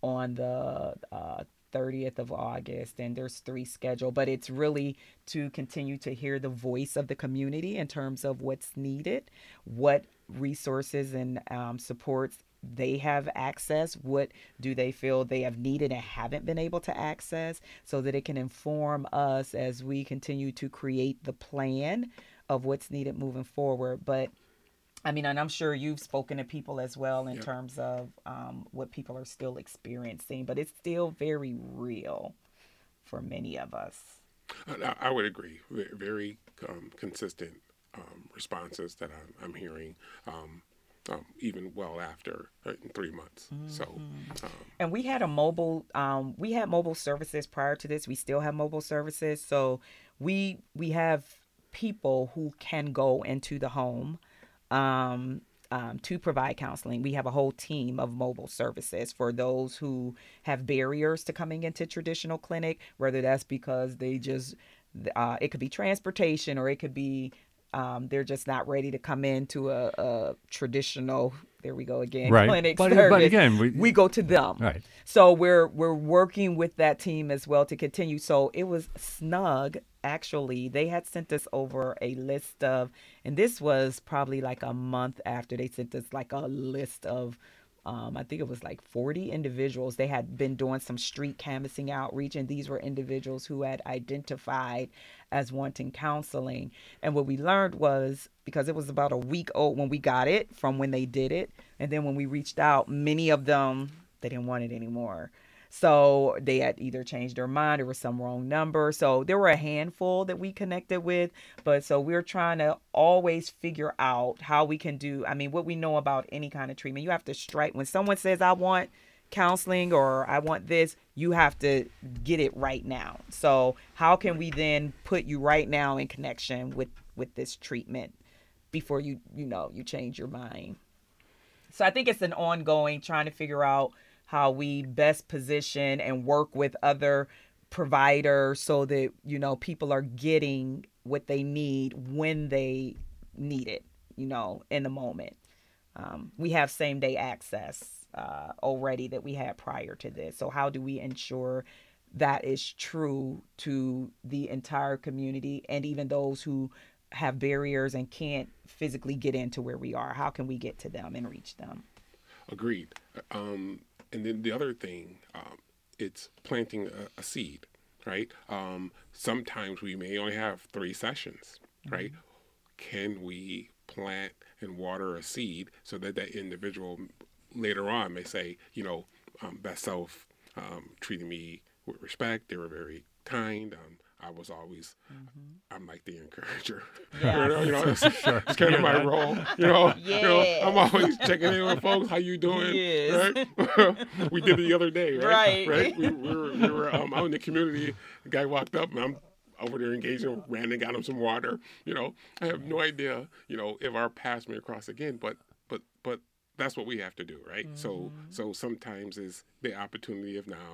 on the uh thirtieth of August, and there's three scheduled, but it's really to continue to hear the voice of the community in terms of what's needed, what resources and um, supports they have access, what do they feel they have needed and haven't been able to access, so that it can inform us as we continue to create the plan of what's needed moving forward. But I mean, and I'm sure you've spoken to people as well in yep. terms of um, what people are still experiencing, but it's still very real for many of us. I would agree. Very um, consistent um, responses that I'm, I'm hearing. Um, Um, even well after uh, in three months. Mm-hmm. So, um, and we had a mobile, um, we had mobile services prior to this. We still have mobile services. So we, we have people who can go into the home, um, um, to provide counseling. We have a whole team of mobile services for those who have barriers to coming into traditional clinic, whether that's because they just, uh, it could be transportation, or it could be, Um, they're just not ready to come into a, a traditional, there we go again, right. clinic but, service. But again, we, we go to them. Right. So we're we're working with that team as well to continue. So it was snug, actually. They had sent us over a list of, and this was probably like a month after, they sent us like a list of, um, I think it was like forty individuals. They had been doing some street canvassing outreach, and these were individuals who had identified as wanting counseling. And what we learned was, because it was about a week old when we got it from when they did it, and then when we reached out, many of them, they didn't want it anymore. So they had either changed their mind or was some wrong number. So there were a handful that we connected with. But so we're trying to always figure out how we can do, I mean, what we know about any kind of treatment, you have to strike. When someone says, I want counseling or I want this, you have to get it right now. So how can we then put you right now in connection with, with this treatment before you, you know, you change your mind? So I think it's an ongoing trying to figure out how we best position and work with other providers so that, you know, people are getting what they need when they need it, you know, in the moment. Um, we have same day access uh, already that we had prior to this. So how do we ensure that is true to the entire community and even those who have barriers and can't physically get into where we are? How can we get to them and reach them? Agreed. Um, And then the other thing, um, it's planting a, a seed, right? Um, sometimes we may only have three sessions, mm-hmm. right? Can we plant and water a seed so that that individual later on may say, you know, um, Best Self um, treated me with respect. They were very kind. Um, I was always, mm-hmm. I'm like the encourager. Yeah. you know, you know it's, sure. it's kind of my role. You know, yes. you know, I'm always checking in with folks. How you doing? Yes. Right? We did it the other day, right? Right. right? We, we were, we were um, out in the community. The guy walked up, and I'm over there engaging, ran and got him some water. You know, I have no idea, you know, if our paths may cross again, but but but that's what we have to do, right? Mm-hmm. So so sometimes is the opportunity of now.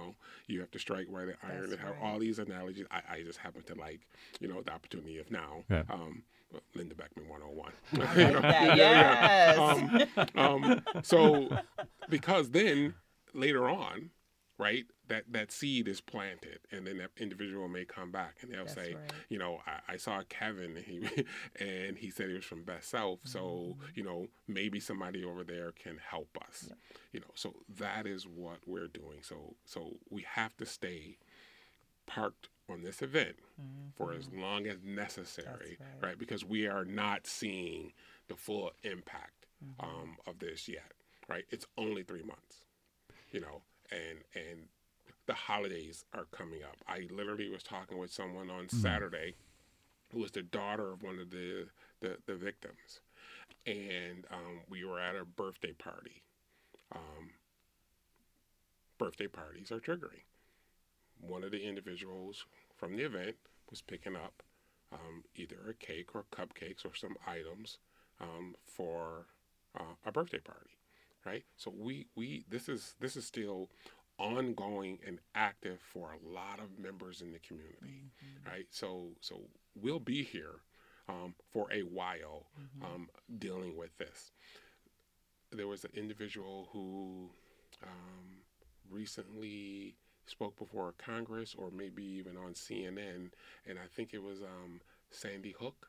You have to strike while the iron that's and have right. all these analogies. I, I just happen to like, you know, the opportunity of now. Yeah. Um, Linda Beckman one oh one. I you know? that. Yes. Yeah. Um, um, so because then later on, right, that, that seed is planted, and then that individual may come back and they'll that's say, right. you know, I, I saw Kevin and he, and he said he was from Best Self. Mm-hmm. So, you know, maybe somebody over there can help us, yeah. you know, so that is what we're doing. So, so we have to stay parked on this event mm-hmm. for as long as necessary, right. right? Because we are not seeing the full impact mm-hmm. um, of this yet, right? It's only three months, you know, and, and, the holidays are coming up. I literally was talking with someone on mm-hmm. Saturday who was the daughter of one of the, the, the victims. and um, we were at a birthday party. Um, birthday parties are triggering. One of the individuals from the event was picking up um, either a cake or cupcakes or some items um, for uh, a birthday party, right? So we we this is this is still ongoing and active for a lot of members in the community, mm-hmm. right? So so we'll be here um, for a while, mm-hmm. um, dealing with this. There was an individual who um, recently spoke before Congress, or maybe even on C N N, and I think it was um, Sandy Hook.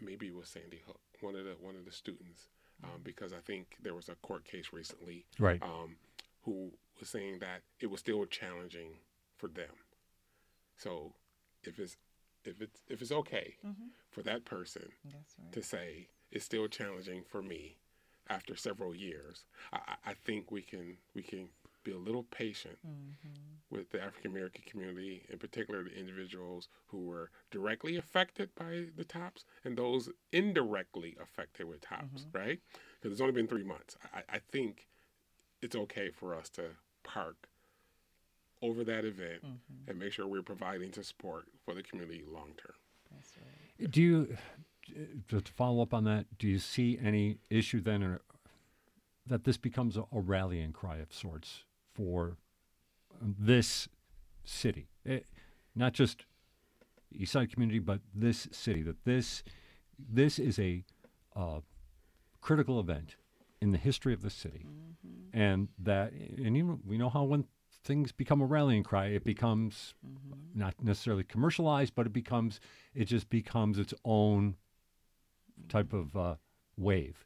Maybe it was Sandy Hook, one of the one of the students, um, because I think there was a court case recently, right? Um, who was saying that it was still challenging for them. So, if it's if it's if it's okay mm-hmm. for that person right. to say it's still challenging for me after several years, I, I think we can we can. be a little patient mm-hmm. with the African American community, in particular the individuals who were directly affected by the TOPS and those indirectly affected with TOPS, mm-hmm. right? Because it's only been three months. I, I think it's okay for us to park over that event mm-hmm. and make sure we're providing to support for the community long term. That's right. Do you, just to follow up on that, do you see any issue then or, that this becomes a, a rallying cry of sorts for this city, it, not just Eastside community, but this city, that this this is a uh, critical event in the history of the city, mm-hmm. and that and even we know how when things become a rallying cry, it becomes mm-hmm. not necessarily commercialized, but it becomes it just becomes its own type of uh, wave.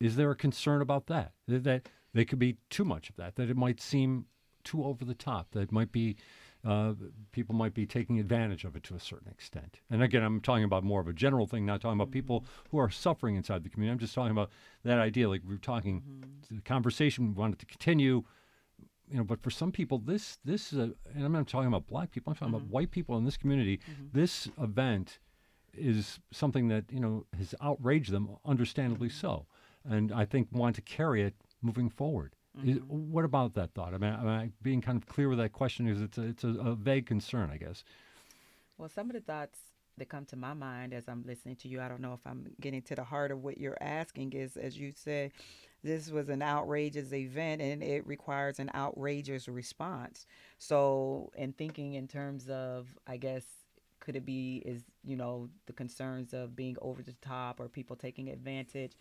Is there a concern about that? That, that there could be too much of that, that it might seem too over the top, that it might be, uh, people might be taking advantage of it to a certain extent. And again, I'm talking about more of a general thing, not talking about mm-hmm. people who are suffering inside the community. I'm just talking about that idea, like we were talking, mm-hmm. the conversation, we wanted to continue, you know, but for some people, this, this is a, and I'm not talking about black people, I'm talking mm-hmm. about white people in this community, mm-hmm. this event is something that, you know, has outraged them, understandably mm-hmm. so. And I think want to carry it moving forward. Mm-hmm. Is, what about that thought? I mean, am I being kind of clear with that question? Is it's a, it's a, a vague concern, I guess. Well, some of the thoughts that come to my mind as I'm listening to you, I don't know if I'm getting to the heart of what you're asking, is, as you said, this was an outrageous event and it requires an outrageous response. So, in thinking in terms of, I guess, could it be, is, you know, the concerns of being over the top or people taking advantage?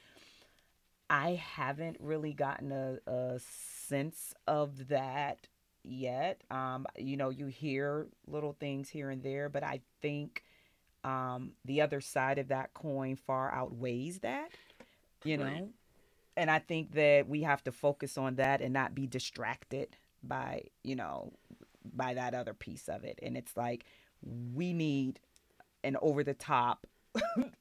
I haven't really gotten a, a sense of that yet. Um, you know, you hear little things here and there, but I think um, the other side of that coin far outweighs that, you know? Right. And I think that we have to focus on that and not be distracted by, you know, by that other piece of it. And it's like, we need an over-the-top,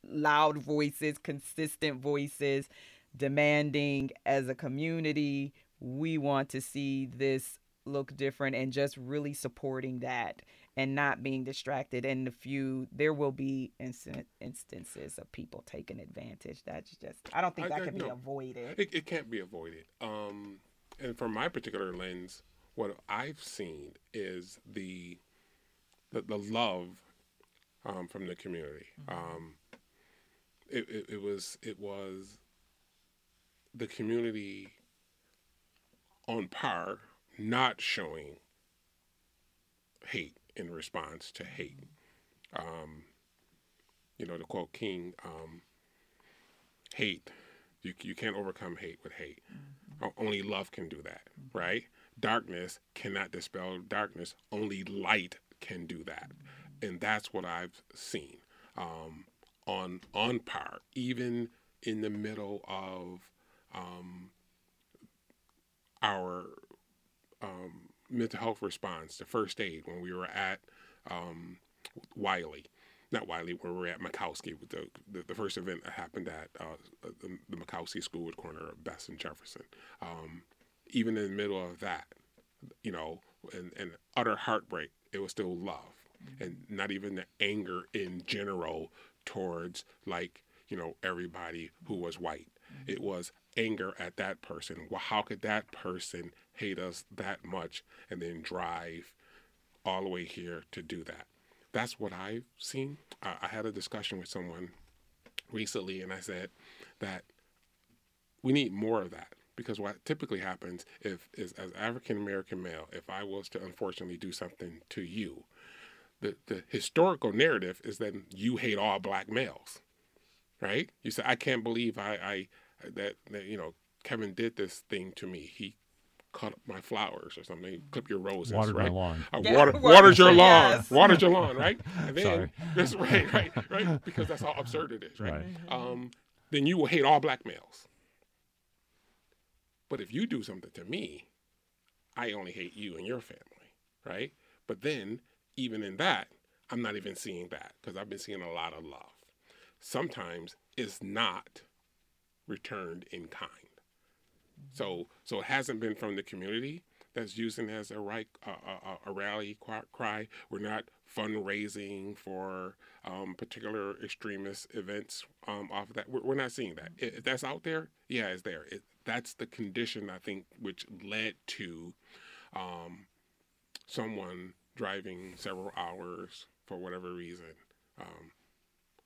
loud voices, consistent voices, demanding as a community. We want to see this look different and just really supporting that and not being distracted. And the few, there will be instant instances of people taking advantage. That's just, I don't think I, that I, can no, be avoided. It, it can't be avoided. Um, and from my particular lens, what I've seen is the the, the love um, from the community. Mm-hmm. Um, it, it, it was it was. the community on par, not showing hate in response to hate. Um, you know, to quote King, um, hate, you, you can't overcome hate with hate. Mm-hmm. Only love can do that, mm-hmm. right? Darkness cannot dispel darkness. Only light can do that. Mm-hmm. And that's what I've seen um, on, on par, even in the middle of Um, our um, mental health response to first aid when we were at um, Wiley, not Wiley, when we were at Mikowski, with the, the, the first event that happened at uh, the, the Mikowski School at the corner of Best and Jefferson. Um, even in the middle of that, you know, and, and utter heartbreak, it was still love. Mm-hmm. And not even the anger in general towards, like, you know, everybody who was white. Mm-hmm. It was anger at that person. Well, how could that person hate us that much and then drive all the way here to do that? That's what I've seen. I, I had a discussion with someone recently, and I said that we need more of that, because what typically happens if is as African-American male, if I was to unfortunately do something to you, the, the historical narrative is that you hate all black males, right? You say, I can't believe I, I that, that, you know, Kevin did this thing to me. He cut up my flowers or something. He clipped your roses, watered right? Watered my lawn. Yeah, water, watered, watered your lawn. Yes. Watered your lawn, right? And then, sorry. That's right, right, right? Because that's how absurd it is, right? right. Um, then you will hate all black males. But if you do something to me, I only hate you and your family, right? But then, even in that, I'm not even seeing that, because I've been seeing a lot of love. Sometimes it's not returned in kind. So, so it hasn't been from the community that's using as a right, a, a, a rally cry. We're not fundraising for um, particular extremist events um, off of that. We're, we're not seeing that. If that's out there, yeah, it's there. It, that's the condition, I think, which led to um, someone driving several hours for whatever reason. Um,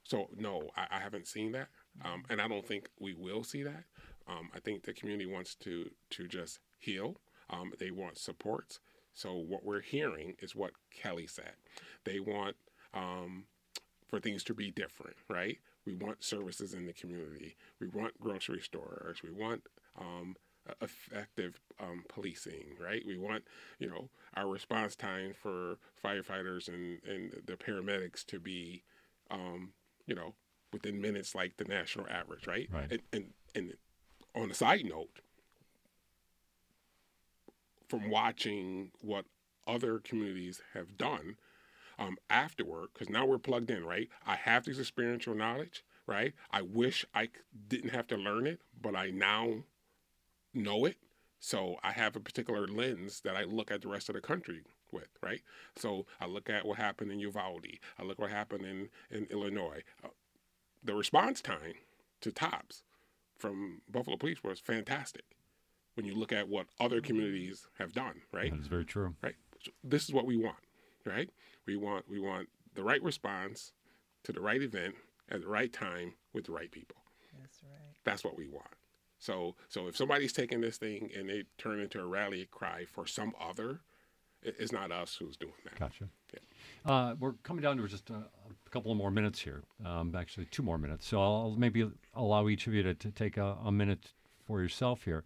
so, no, I, I haven't seen that. Um, and I don't think we will see that. Um, I think the community wants to, to just heal. Um, they want supports. So what we're hearing is what Kelly said. They want um, for things to be different, right? We want services in the community. We want grocery stores. We want um, effective um, policing, right? We want, you know, our response time for firefighters and, and the paramedics to be, um, you know, within minutes like the national average, right? Right. And, and, and on a side note, from watching what other communities have done um, afterward, because now we're plugged in, right? I have this experiential knowledge, right? I wish I didn't have to learn it, but I now know it. So I have a particular lens that I look at the rest of the country with, right? So I look at what happened in Uvalde. I look what happened in, in Illinois. Uh, the response time to TOPS from Buffalo Police was fantastic when you look at what other communities have done, right? That's very true. Right. So this is what we want, right? We want we want the right response to the right event at the right time with the right people. That's right. That's what we want. So so if somebody's taking this thing and they turn into a rally cry for some other, it's not us who's doing that. Gotcha. Yeah. Uh, we're coming down to just a, a couple of more minutes here, um, actually two more minutes. So I'll maybe allow each of you to, to take a, a minute for yourself here.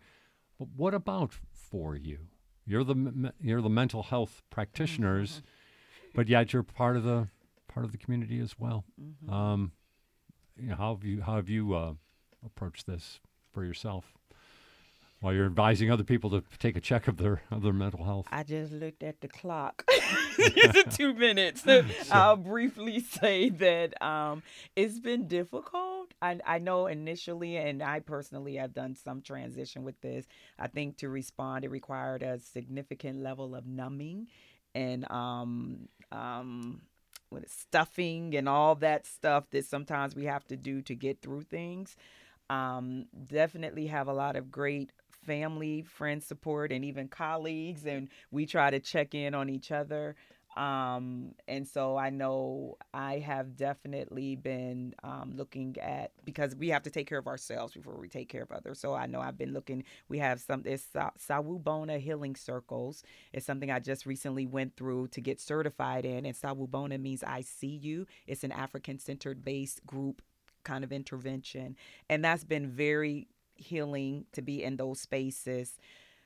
But what about for you? You're the you're the mental health practitioners, mm-hmm. but yet you're part of the part of the community as well. Mm-hmm. Um, you know, how have you how have you uh, approached this for yourself? While you're advising other people to take a check of their of their mental health. I just looked at the clock. It's two minutes. So I'll briefly say that um, it's been difficult. I, I know initially, and I personally have done some transition with this. I think to respond, it required a significant level of numbing and um, um, what is stuffing and all that stuff that sometimes we have to do to get through things. Um, definitely have a lot of great family, friend support, and even colleagues, and we try to check in on each other. Um, and so I know I have definitely been um, looking at, because we have to take care of ourselves before we take care of others. So I know I've been looking, we have some, there's Sawubona healing circles. It's something I just recently went through to get certified in, and Sawubona means I see you. It's an African-centered based group kind of intervention, and that's been very healing to be in those spaces.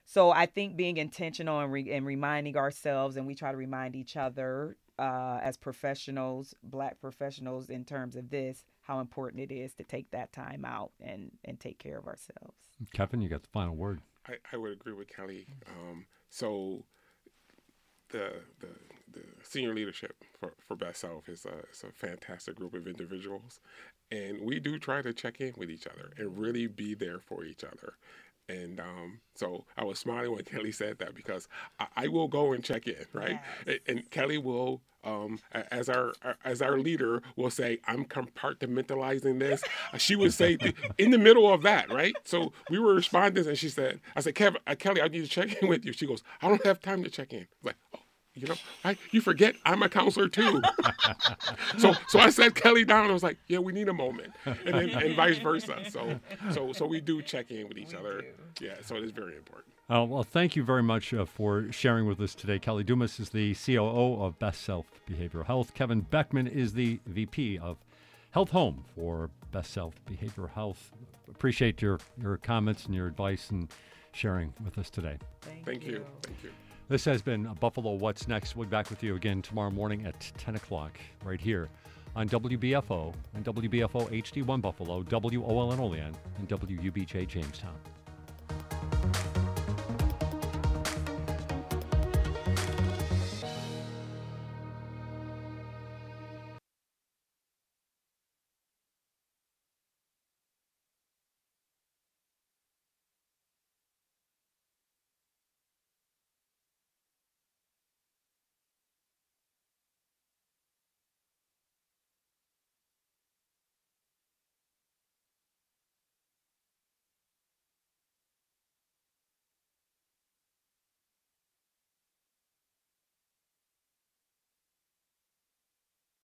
So I think being intentional and, re and reminding ourselves, and we try to remind each other uh, as professionals, Black professionals, in terms of this, how important it is to take that time out and and take care of ourselves. Kevin, you got the final word. I, I would agree with Kelly. Um, so the the The senior leadership for, for Best Self is a, it's a fantastic group of individuals. And we do try to check in with each other and really be there for each other. And um, so I was smiling when Kelly said that, because I, I will go and check in, right? Yes. And, and Kelly will, um, as our as our leader, will say, I'm compartmentalizing this. She would say, th in the middle of that, right? So we were responding, and she said, I said, Kev, uh, Kelly, I need to check in with you. She goes, I don't have time to check in. I'm like, oh. You know, I, you forget I'm a counselor too. so, so I sat Kelly down. I was like, "Yeah, we need a moment," and then, and vice versa. So, so, so we do check in with each we other. Do. Yeah, so it is very important. Uh, well, thank you very much uh, for sharing with us today. Kelly Dumas is the C O O of Best Self Behavioral Health. Kevin Beckman is the V P of Health Home for Best Self Behavioral Health. Appreciate your your comments and your advice and sharing with us today. Thank, thank you. you. Thank you. This has been Buffalo What's Next. We'll be back with you again tomorrow morning at ten o'clock right here on W B F O and W B F O H D one Buffalo, W O L N Olean, and W U B J Jamestown.